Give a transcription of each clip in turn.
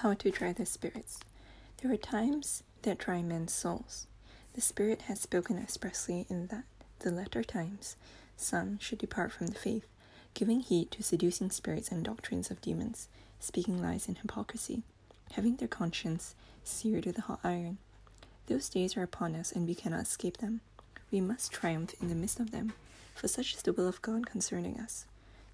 how to dry their spirits. There are times that dry men's souls. The Spirit has spoken expressly in that, the latter times, some should depart from the faith, giving heed to seducing spirits and doctrines of demons, speaking lies and hypocrisy, having their conscience seared with a hot iron. Those days are upon us, and we cannot escape them. We must triumph in the midst of them, for such is the will of God concerning us.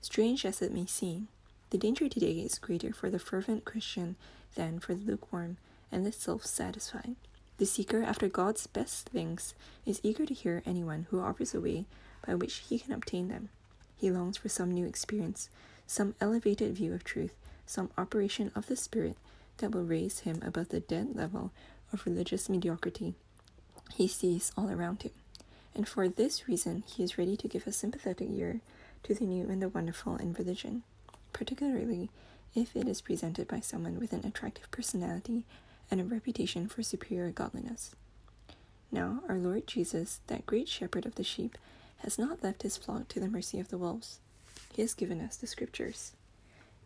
Strange as it may seem, the danger today is greater for the fervent Christian than for the lukewarm and the self-satisfied. The seeker after God's best things is eager to hear anyone who offers a way by which he can obtain them. He longs for some new experience, some elevated view of truth, some operation of the Spirit that will raise him above the dead level of religious mediocrity he sees all around him. And for this reason, he is ready to give a sympathetic ear to the new and the wonderful in religion, particularly if it is presented by someone with an attractive personality and a reputation for superior godliness. Now, our Lord Jesus, that great shepherd of the sheep, has not left his flock to the mercy of the wolves. He has given us the Scriptures,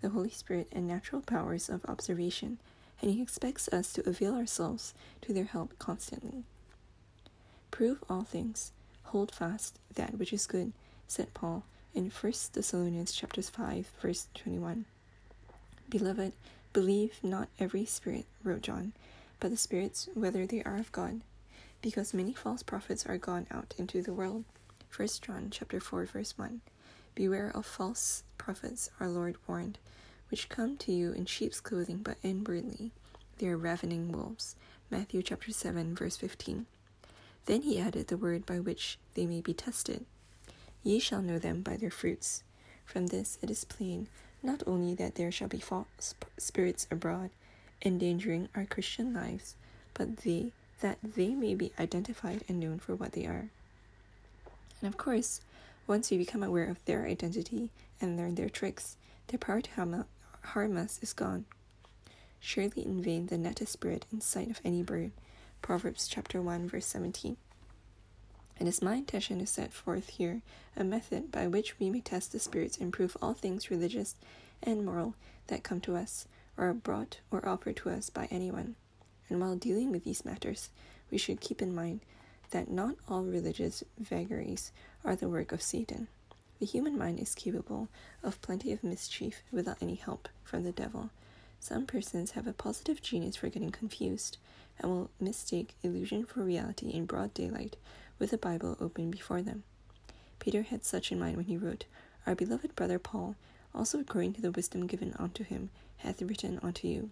the Holy Spirit, and natural powers of observation, and he expects us to avail ourselves to their help constantly. Prove all things, hold fast that which is good, said Paul in 1 Thessalonians chapter 5, verse 21. Beloved, believe not every spirit, wrote John, but the spirits, whether they are of God, because many false prophets are gone out into the world. 1 John chapter 4, verse 1. Beware of false prophets, our Lord warned, which come to you in sheep's clothing, but inwardly they are ravening wolves. Matthew chapter 7, verse 15. Then he added the word by which they may be tested. Ye shall know them by their fruits. From this it is plain, not only that there shall be false spirits abroad, endangering our Christian lives, but that they may be identified and known for what they are. And of course, once we become aware of their identity and learn their tricks, their power to harm us is gone. Surely in vain the net is spread in sight of any bird. Proverbs chapter 1, verse 17. It is my intention to set forth here a method by which we may test the spirits and prove all things religious and moral that come to us, or are brought or offered to us by anyone. And while dealing with these matters, we should keep in mind that not all religious vagaries are the work of Satan. The human mind is capable of plenty of mischief without any help from the devil. Some persons have a positive genius for getting confused and will mistake illusion for reality in broad daylight with the Bible open before them. Peter had such in mind when he wrote, "Our beloved brother Paul, also according to the wisdom given unto him, hath written unto you,"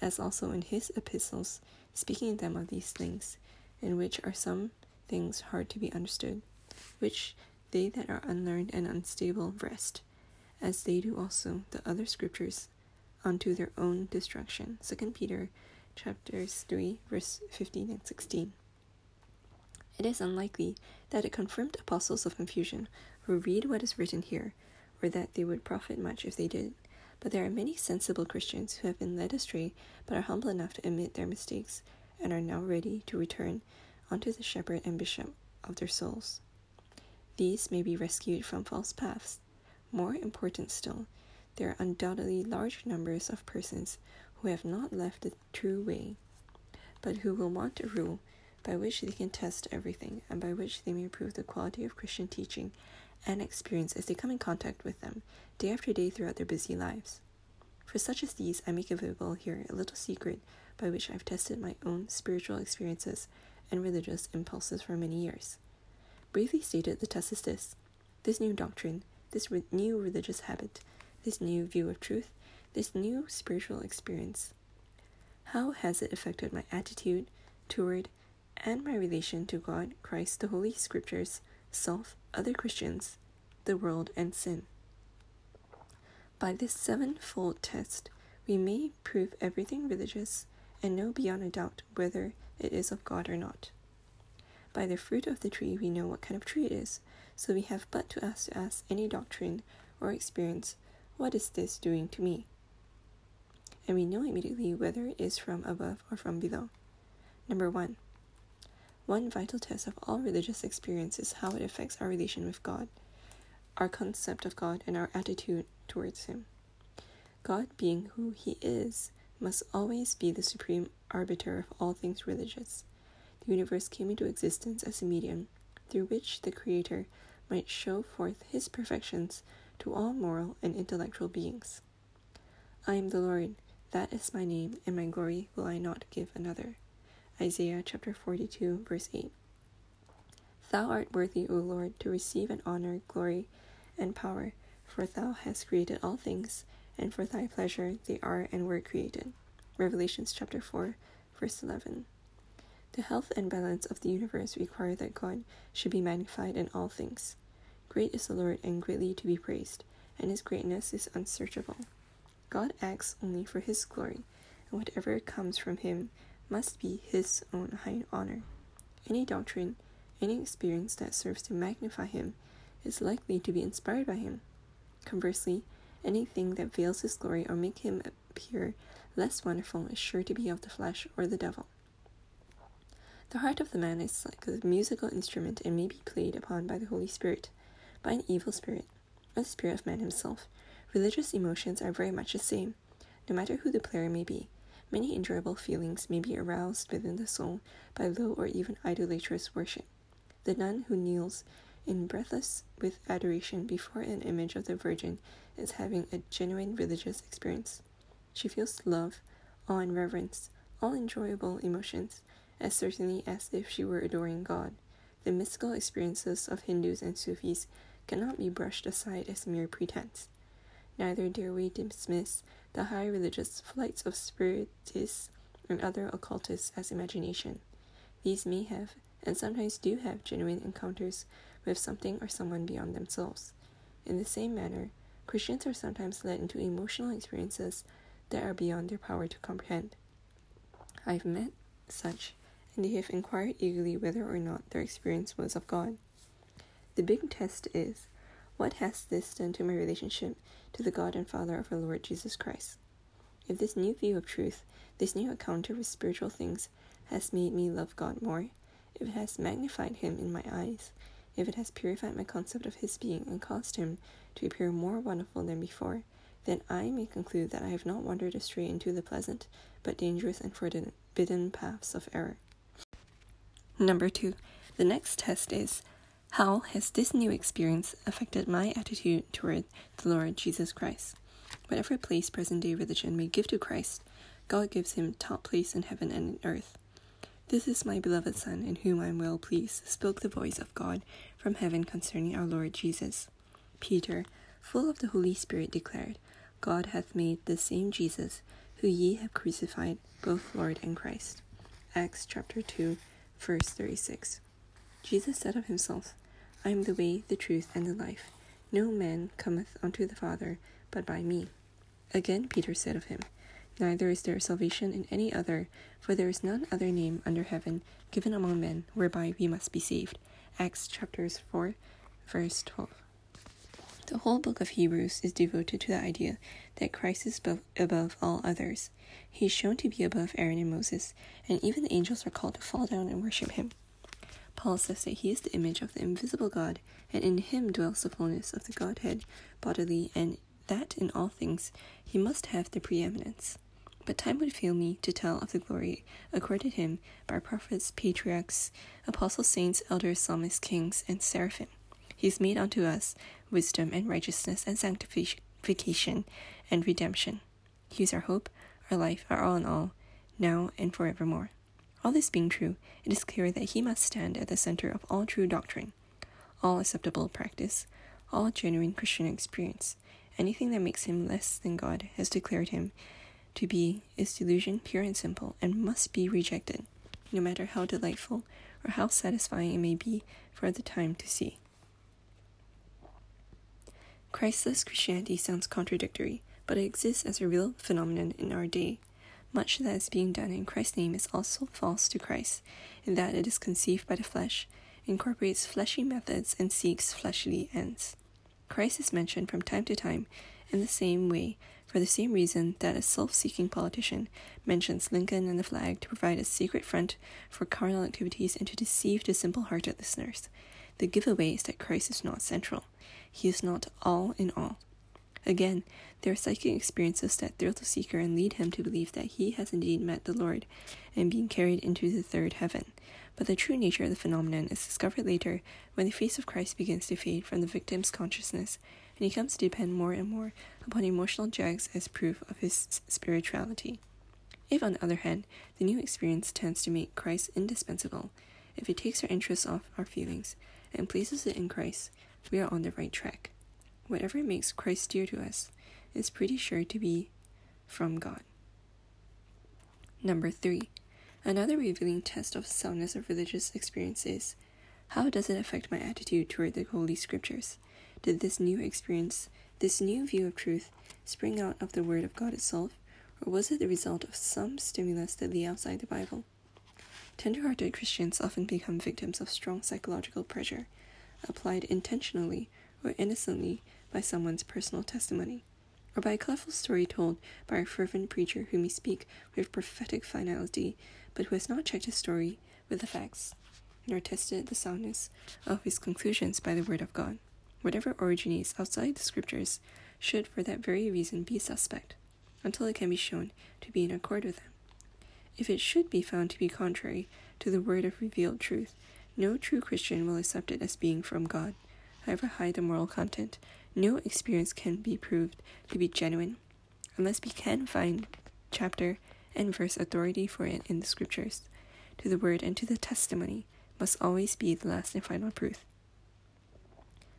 as also in his epistles, speaking them of these things, in which are some things hard to be understood, which they that are unlearned and unstable wrest, as they do also the other Scriptures, unto their own destruction. 2 Peter chapters 3, verse 15 and 16. It is unlikely that the confirmed apostles of confusion will read what is written here, or that they would profit much if they did, but there are many sensible Christians who have been led astray but are humble enough to admit their mistakes, and are now ready to return unto the shepherd and bishop of their souls. These may be rescued from false paths. More important still, there are undoubtedly large numbers of persons who have not left the true way, but who will want a rule by which they can test everything, and by which they may prove the quality of Christian teaching and experience as they come in contact with them day after day throughout their busy lives. For such as these, I make available here a little secret by which I've tested my own spiritual experiences and religious impulses for many years. Briefly stated, the test is this: this new doctrine, this new religious habit, this new view of truth, this new spiritual experience. How has it affected my attitude toward and my relation to God, Christ, the Holy Scriptures, self, other Christians, the world, and sin? By this sevenfold test, we may prove everything religious and know beyond a doubt whether it is of God or not. By the fruit of the tree we know what kind of tree it is, so we have but to ask any doctrine or experience, "What is this doing to me?" And we know immediately whether it is from above or from below. Number 1. One vital test of all religious experience is how it affects our relation with God, our concept of God, and our attitude towards Him. God being who He is, must always be the supreme arbiter of all things religious. The universe came into existence as a medium through which the Creator might show forth his perfections to all moral and intellectual beings. I am the Lord, that is my name, and my glory will I not give another. Isaiah chapter 42, verse 8. Thou art worthy, O Lord, to receive and honor, glory, and power, for thou hast created all things, and for thy pleasure they are and were created. Revelations chapter 4, verse 11. The health and balance of the universe require that God should be magnified in all things. Great is the Lord and greatly to be praised, and his greatness is unsearchable. God acts only for his glory, and whatever comes from him must be his own high honor. Any doctrine, any experience that serves to magnify him is likely to be inspired by him. Conversely, anything that veils his glory or makes him appear less wonderful is sure to be of the flesh or the devil. The heart of the man is like a musical instrument and may be played upon by the Holy Spirit, by an evil spirit, or the spirit of man himself. Religious emotions are very much the same. No matter who the player may be, many enjoyable feelings may be aroused within the soul by low or even idolatrous worship. The nun who kneels in breathless with adoration before an image of the Virgin is having a genuine religious experience. She feels love, awe and reverence, all enjoyable emotions, as certainly as if she were adoring God. The mystical experiences of Hindus and Sufis cannot be brushed aside as mere pretense. Neither dare we dismiss the high religious flights of spiritists and other occultists as imagination. These may have, and sometimes do have, genuine encounters with something or someone beyond themselves. In the same manner, Christians are sometimes led into emotional experiences that are beyond their power to comprehend. I have met such, and they have inquired eagerly whether or not their experience was of God. The big test is, what has this done to my relationship to the God and Father of our Lord Jesus Christ? If this new view of truth, this new encounter with spiritual things, has made me love God more, if it has magnified him in my eyes, if it has purified my concept of his being and caused him to appear more wonderful than before, then I may conclude that I have not wandered astray into the pleasant but dangerous and forbidden paths of error. Number 2. The next test is, how has this new experience affected my attitude toward the Lord Jesus Christ? Whatever place present-day religion may give to Christ, God gives him top place in heaven and in earth. "This is my beloved Son, in whom I am well pleased," spoke the voice of God from heaven concerning our Lord Jesus. Peter, full of the Holy Spirit, declared, "God hath made the same Jesus, who ye have crucified, both Lord and Christ." Acts chapter 2, verse 36. Jesus said of himself, "I am the way, the truth, and the life. No man cometh unto the Father, but by me." Again Peter said of him, "Neither is there salvation in any other, for there is none other name under heaven given among men, whereby we must be saved." Acts chapters 4, verse 12. The whole book of Hebrews is devoted to the idea that Christ is above all others. He is shown to be above Aaron and Moses, and even the angels are called to fall down and worship him. Paul says that he is the image of the invisible God, and in him dwells the fullness of the Godhead bodily, and that in all things he must have the preeminence. But time would fail me to tell of the glory accorded him by prophets, patriarchs, apostles, saints, elders, psalmists, kings, and seraphim. He is made unto us wisdom and righteousness and sanctification and redemption. He is our hope, our life, our all in all, now and forevermore. All this being true, it is clear that he must stand at the center of all true doctrine, all acceptable practice, all genuine Christian experience. Anything that makes him less than God has declared him to be is delusion, pure and simple, and must be rejected, no matter how delightful or how satisfying it may be for the time to see. Christless Christianity sounds contradictory, but it exists as a real phenomenon in our day. Much that is being done in Christ's name is also false to Christ, in that it is conceived by the flesh, incorporates fleshy methods, and seeks fleshly ends. Christ is mentioned from time to time in the same way, for the same reason that a self-seeking politician mentions Lincoln and the flag to provide a secret front for carnal activities and to deceive the simple-hearted listeners. The giveaway is that Christ is not central. He is not all in all. Again, their psychic experiences that thrill the seeker and lead him to believe that he has indeed met the Lord and been carried into the third heaven. But the true nature of the phenomenon is discovered later when the face of Christ begins to fade from the victim's consciousness and he comes to depend more and more upon emotional jags as proof of his spirituality. If, on the other hand, the new experience tends to make Christ indispensable, if it takes our interest off our feelings and places it in Christ, we are on the right track. Whatever makes Christ dear to us is pretty sure to be from God. Number 3. Another revealing test of the soundness of religious experience is, how does it affect my attitude toward the Holy Scriptures? Did this new experience, this new view of truth, spring out of the Word of God itself, or was it the result of some stimulus that lay outside the Bible? Tender-hearted Christians often become victims of strong psychological pressure, applied intentionally or innocently by someone's personal testimony, or by a clever story told by a fervent preacher who may speak with prophetic finality, but who has not checked his story with the facts, nor tested the soundness of his conclusions by the Word of God. Whatever originates outside the Scriptures should, for that very reason, be suspect, until it can be shown to be in accord with them. If it should be found to be contrary to the word of revealed truth, no true Christian will accept it as being from God. However high the moral content, no experience can be proved to be genuine, unless we can find chapter and verse authority for it in the Scriptures. To the word and to the testimony must always be the last and final proof.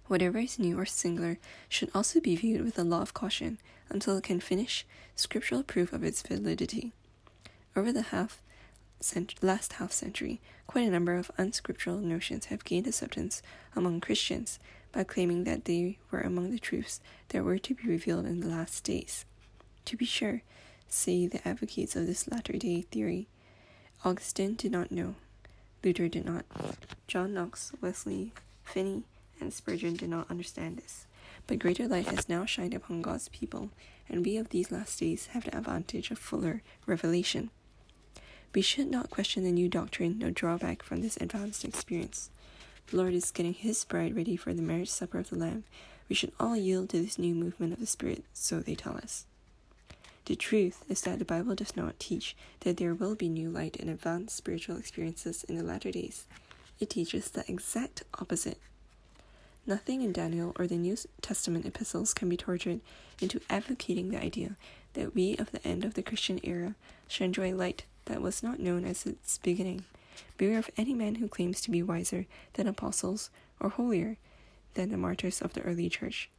Whatever is new or singular should also be viewed with a law of caution until it can finish scriptural proof of its validity. Over the last half century, quite a number of unscriptural notions have gained acceptance among Christians by claiming that they were among the truths that were to be revealed in the last days. To be sure, say the advocates of this latter-day theory, Augustine did not know, Luther did not, John Knox, Wesley, Finney, and Spurgeon did not understand this. But greater light has now shined upon God's people, and we of these last days have the advantage of fuller revelation. We should not question the new doctrine, nor draw back from this advanced experience. The Lord is getting His bride ready for the marriage supper of the Lamb. We should all yield to this new movement of the Spirit, so they tell us. The truth is that the Bible does not teach that there will be new light and advanced spiritual experiences in the latter days. It teaches the exact opposite. Nothing in Daniel or the New Testament epistles can be tortured into advocating the idea that we of the end of the Christian era should enjoy light that was not known as its beginning. Beware of any man who claims to be wiser than apostles or holier than the martyrs of the early church.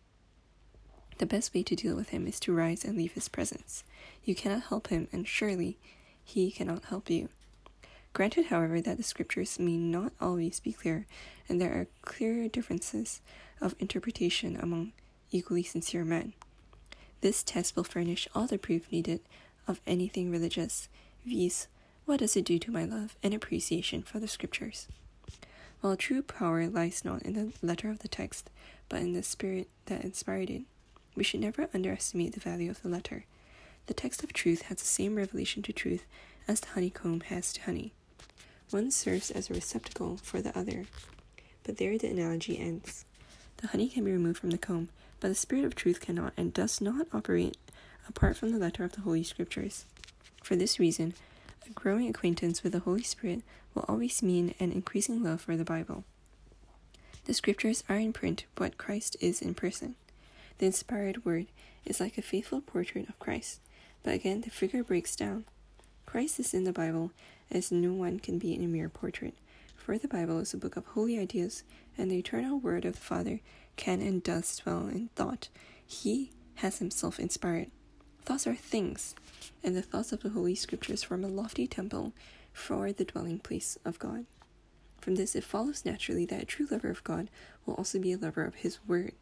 The best way to deal with him is to rise and leave his presence. You cannot help him, and surely he cannot help you. Granted, however, that the Scriptures may not always be clear, and there are clear differences of interpretation among equally sincere men, this test will furnish all the proof needed of anything religious, viz., what does it do to my love and appreciation for the Scriptures? While true power lies not in the letter of the text, but in the Spirit that inspired it, we should never underestimate the value of the letter. The text of truth has the same revelation to truth as the honeycomb has to honey. One serves as a receptacle for the other, but there the analogy ends. The honey can be removed from the comb, but the Spirit of truth cannot and does not operate apart from the letter of the Holy Scriptures. For this reason, a growing acquaintance with the Holy Spirit will always mean an increasing love for the Bible. The Scriptures are in print what Christ is in person. The inspired word is like a faithful portrait of Christ, but again the figure breaks down. Christ is in the Bible, as no one can be in a mere portrait. For the Bible is a book of holy ideas, and the eternal word of the Father can and does dwell in thought. He has himself inspired. Thoughts are things, and the thoughts of the Holy Scriptures form a lofty temple for the dwelling place of God. From this it follows naturally that a true lover of God will also be a lover of His Word.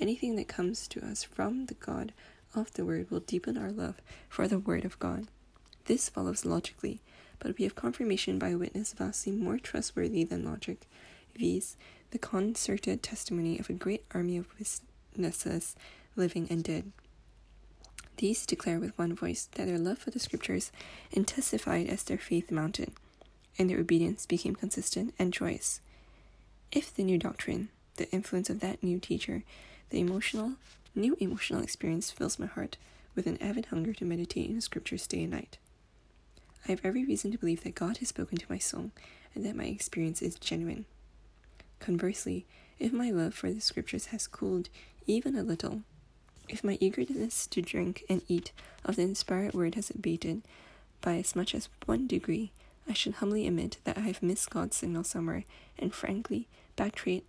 Anything that comes to us from the God of the Word will deepen our love for the Word of God. This follows logically, but we have confirmation by a witness vastly more trustworthy than logic, viz., the concerted testimony of a great army of witnesses, living and dead. These declare with one voice that their love for the Scriptures intensified as their faith mounted, and their obedience became consistent and joyous. If the new doctrine, the influence of that new teacher, the emotional new emotional experience fills my heart with an avid hunger to meditate in the scriptures day and night. I have every reason to believe that God has spoken to my soul and that my experience is genuine. Conversely, if my love for the scriptures has cooled even a little, if my eagerness to drink and eat of the inspired word has abated by as much as 1 degree, I should humbly admit that I have missed God's signal somewhere and frankly backtrack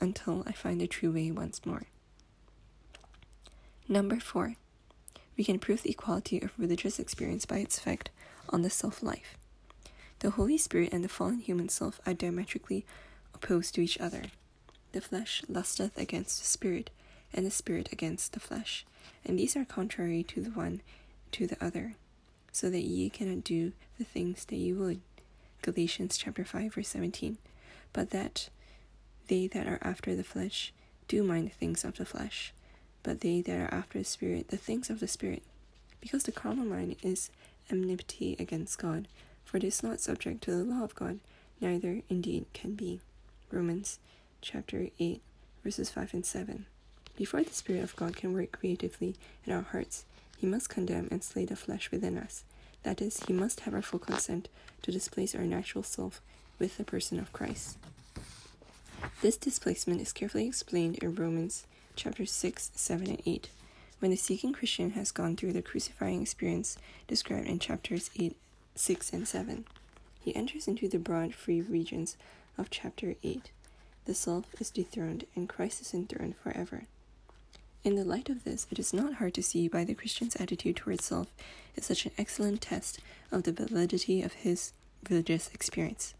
until I find the true way once more. Number 4. We can prove the equality of religious experience by its effect on the self-life. The Holy Spirit and the fallen human self are diametrically opposed to each other. The flesh lusteth against the spirit, and the spirit against the flesh, and these are contrary to the one to the other, so that ye cannot do the things that ye would. Galatians chapter 5, verse 17. But that they that are after the flesh do mind the things of the flesh, but they that are after the spirit the things of the spirit. Because the carnal mind is enmity against God, for it is not subject to the law of God, neither indeed can be. Romans chapter 8, verses 5 and 7. Before the Spirit of God can work creatively in our hearts, He must condemn and slay the flesh within us. That is, He must have our full consent to displace our natural self with the person of Christ. This displacement is carefully explained in Romans chapter 6, 7, and 8. When the seeking Christian has gone through the crucifying experience described in chapters 8, 6, and 7, he enters into the broad, free regions of chapter 8. The self is dethroned and Christ is enthroned forever. In the light of this, it is not hard to see why the Christian's attitude towards self is such an excellent test of the validity of his religious experience.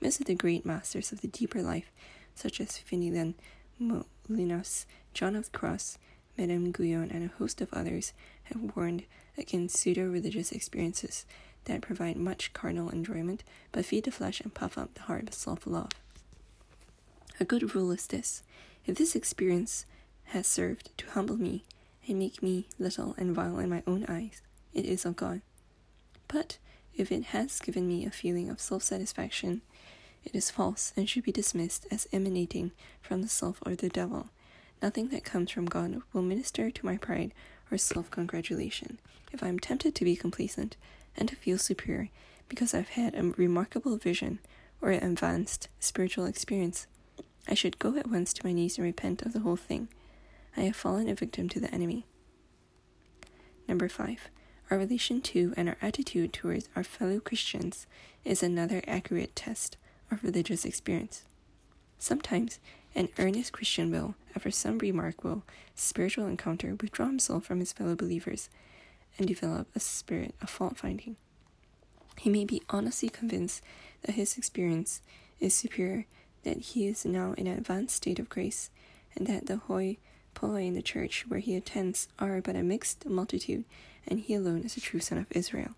Most of the great masters of the deeper life, such as Fenelon, Molinos, John of the Cross, Madame Guyon, and a host of others, have warned against pseudo-religious experiences that provide much carnal enjoyment, but feed the flesh and puff up the heart with self-love. A good rule is this: if this experience has served to humble me and make me little and vile in my own eyes, it is of God. But if it has given me a feeling of self-satisfaction, it is false and should be dismissed as emanating from the self or the devil. Nothing that comes from God will minister to my pride or self-congratulation if I am tempted to be complacent and to feel superior because I've had a remarkable vision or an advanced spiritual experience. I should go at once to my knees and repent of the whole thing. I have fallen a victim to the enemy. Number 5. Our relation to and our attitude towards our fellow Christians is another accurate test of religious experience. Sometimes, an earnest Christian will, after some remarkable spiritual encounter, withdraw himself from his fellow believers and develop a spirit of fault-finding. He may be honestly convinced that his experience is superior, that he is now in an advanced state of grace, and that the hoi polloi in the church where he attends are but a mixed multitude, and he alone is a true son of Israel.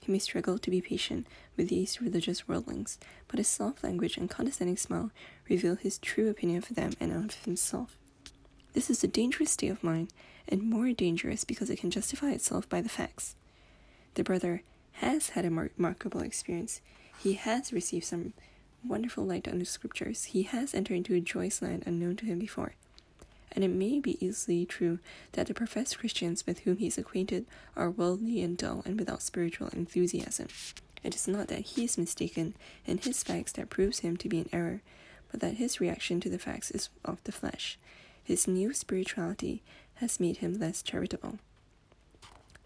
He may struggle to be patient with these religious worldlings, but his soft language and condescending smile reveal his true opinion of them and of himself. This is a dangerous state of mind, and more dangerous because it can justify itself by the facts. The brother has had a remarkable experience. He has received some wonderful light on the scriptures. He has entered into a joyous land unknown to him before. And it may be easily true that the professed Christians with whom he is acquainted are worldly and dull and without spiritual enthusiasm. It is not that he is mistaken in his facts that proves him to be in error, but that his reaction to the facts is of the flesh. His new spirituality has made him less charitable.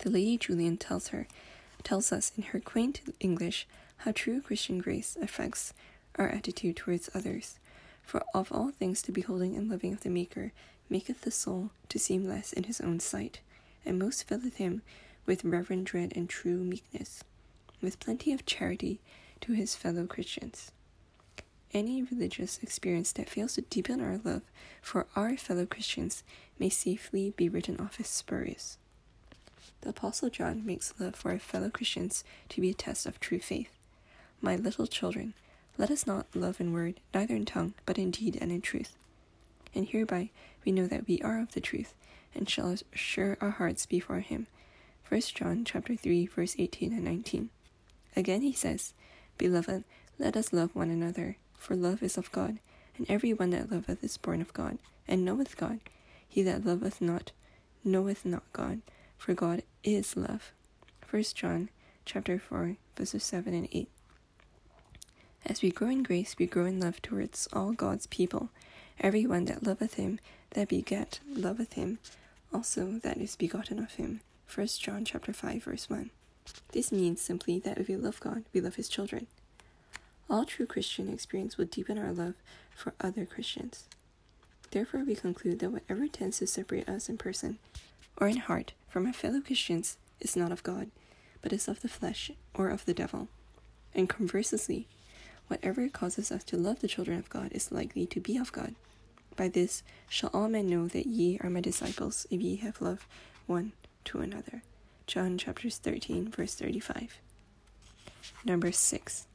The Lady Julian tells us in her quaint English how true Christian grace affects our attitude towards others. For of all things the beholding and loving of the Maker maketh the soul to seem less in his own sight, and most filleth him with reverent dread and true meekness, with plenty of charity to his fellow Christians. Any religious experience that fails to deepen our love for our fellow Christians may safely be written off as spurious. The Apostle John makes love for our fellow Christians to be a test of true faith. My little children, let us not love in word, neither in tongue, but in deed and in truth. And hereby we know that we are of the truth, and shall assure our hearts before him. 1 John chapter 3, verse 18 and 19. Again he says, Beloved, let us love one another, for love is of God, and every one that loveth is born of God, and knoweth God. He that loveth not knoweth not God, for God is love. 1 John 4:7-8. As we grow in grace, we grow in love towards all God's people. Every one that loveth him, that begat, loveth him, also that is begotten of him. 1 John 5:1. This means simply that if we love God, we love his children. All true Christian experience will deepen our love for other Christians. Therefore, we conclude that whatever tends to separate us in person or in heart from our fellow Christians is not of God, but is of the flesh or of the devil. And conversely, whatever causes us to love the children of God is likely to be of God. By this shall all men know that ye are my disciples, if ye have love one to another. John 13:35. Number 6.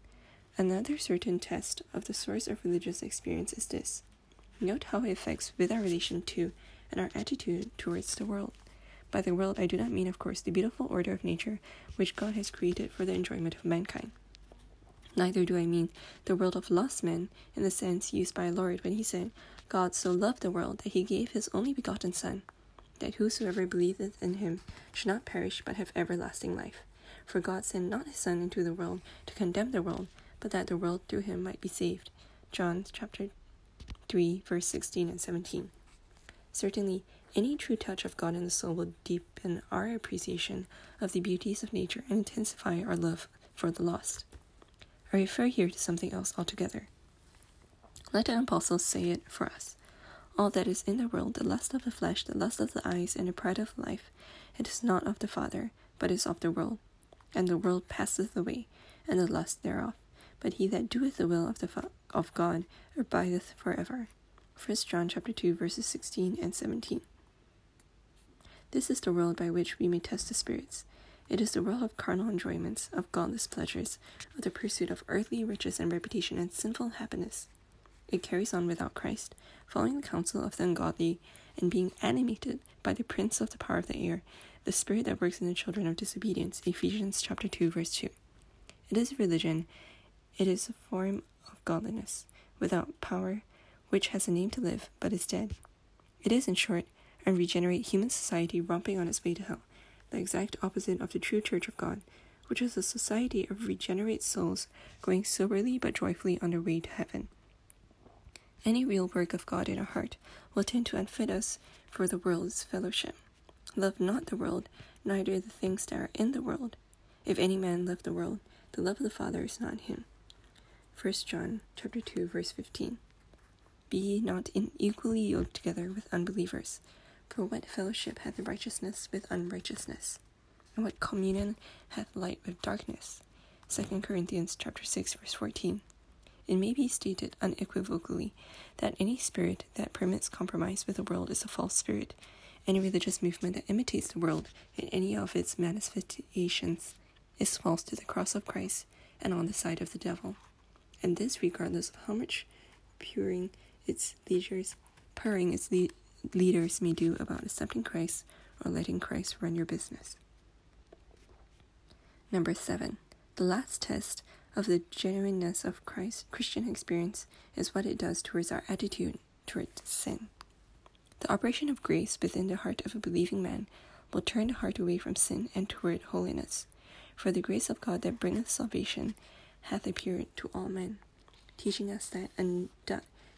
Another certain test of the source of religious experience is this. Note how it affects with our relation to and our attitude towards the world. By the world, I do not mean, of course, the beautiful order of nature which God has created for the enjoyment of mankind. Neither do I mean the world of lost men in the sense used by our Lord when he said, God so loved the world that he gave his only begotten Son, that whosoever believeth in him should not perish but have everlasting life. For God sent not his Son into the world to condemn the world, but that the world through him might be saved. John 3:16-17. Certainly, any true touch of God in the soul will deepen our appreciation of the beauties of nature and intensify our love for the lost. I refer here to something else altogether. Let the apostles say it for us. All that is in the world, the lust of the flesh, the lust of the eyes, and the pride of life, it is not of the Father, but is of the world. And the world passeth away, and the lust thereof. But he that doeth the will of God abideth forever. 1 John 2:16-17. This is the world by which we may test the spirits. It is the world of carnal enjoyments, of godless pleasures, of the pursuit of earthly riches and reputation and sinful happiness. It carries on without Christ, following the counsel of the ungodly, and being animated by the prince of the power of the air, the spirit that works in the children of disobedience, Ephesians 2:2. It is a religion, it is a form of godliness, without power, which has a name to live, but is dead. It is, in short, a regenerate human society romping on its way to hell, the exact opposite of the true Church of God, which is a society of regenerate souls going soberly but joyfully on their way to heaven. Any real work of God in our heart will tend to unfit us for the world's fellowship. Love not the world, neither the things that are in the world. If any man love the world, the love of the Father is not in him. 1 John 2:15. Be ye not unequally yoked together with unbelievers. For what fellowship hath righteousness with unrighteousness? And what communion hath light with darkness? 2 Corinthians 6:14. It may be stated unequivocally that any spirit that permits compromise with the world is a false spirit. Any religious movement that imitates the world in any of its manifestations is false to the cross of Christ and on the side of the devil. And this regardless of how much purring its leaders may do about accepting Christ or letting Christ run your business. Number 7. The last test of the genuineness of Christian experience is what it does towards our attitude towards sin. The operation of grace within the heart of a believing man will turn the heart away from sin and toward holiness. For the grace of God that bringeth salvation hath appeared to all men, teaching us that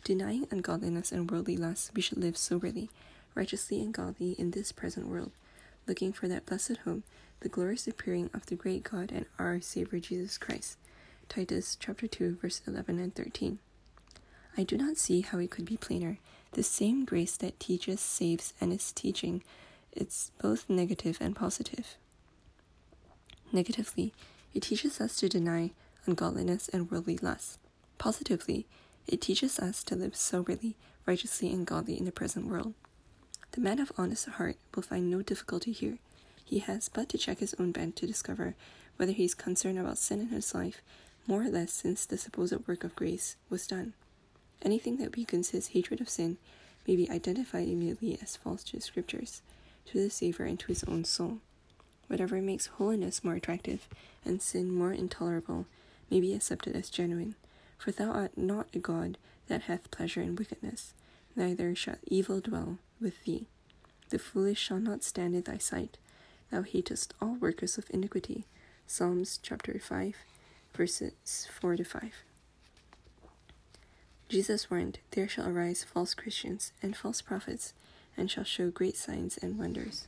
denying ungodliness and worldly lusts, we should live soberly, righteously and godly in this present world, looking for that blessed hope, the glorious appearing of the great God and our Savior Jesus Christ. Titus 2:11-13. I do not see how it could be plainer. The same grace that teaches saves, and is teaching, it's both negative and positive. Negatively, it teaches us to deny ungodliness and worldly lusts. Positively, it teaches us to live soberly, righteously, and godly in the present world. The man of honest heart will find no difficulty here. He has but to check his own bent to discover whether he is concerned about sin in his life, more or less since the supposed work of grace was done. Anything that weakens his hatred of sin may be identified immediately as false to the Scriptures, to the Saviour, and to his own soul. Whatever makes holiness more attractive and sin more intolerable may be accepted as genuine. For thou art not a God that hath pleasure in wickedness, neither shall evil dwell with thee. The foolish shall not stand in thy sight. Thou hatest all workers of iniquity. Psalms chapter 5, verses 4-5. Jesus warned, there shall arise false Christians and false prophets, and shall show great signs and wonders,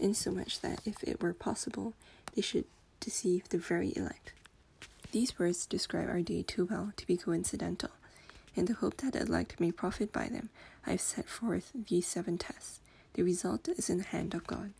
insomuch that, if it were possible, they should deceive the very elect. These words describe our day too well to be coincidental. In the hope that the elect may profit by them, I have set forth these 7 tests. The result is in the hand of God.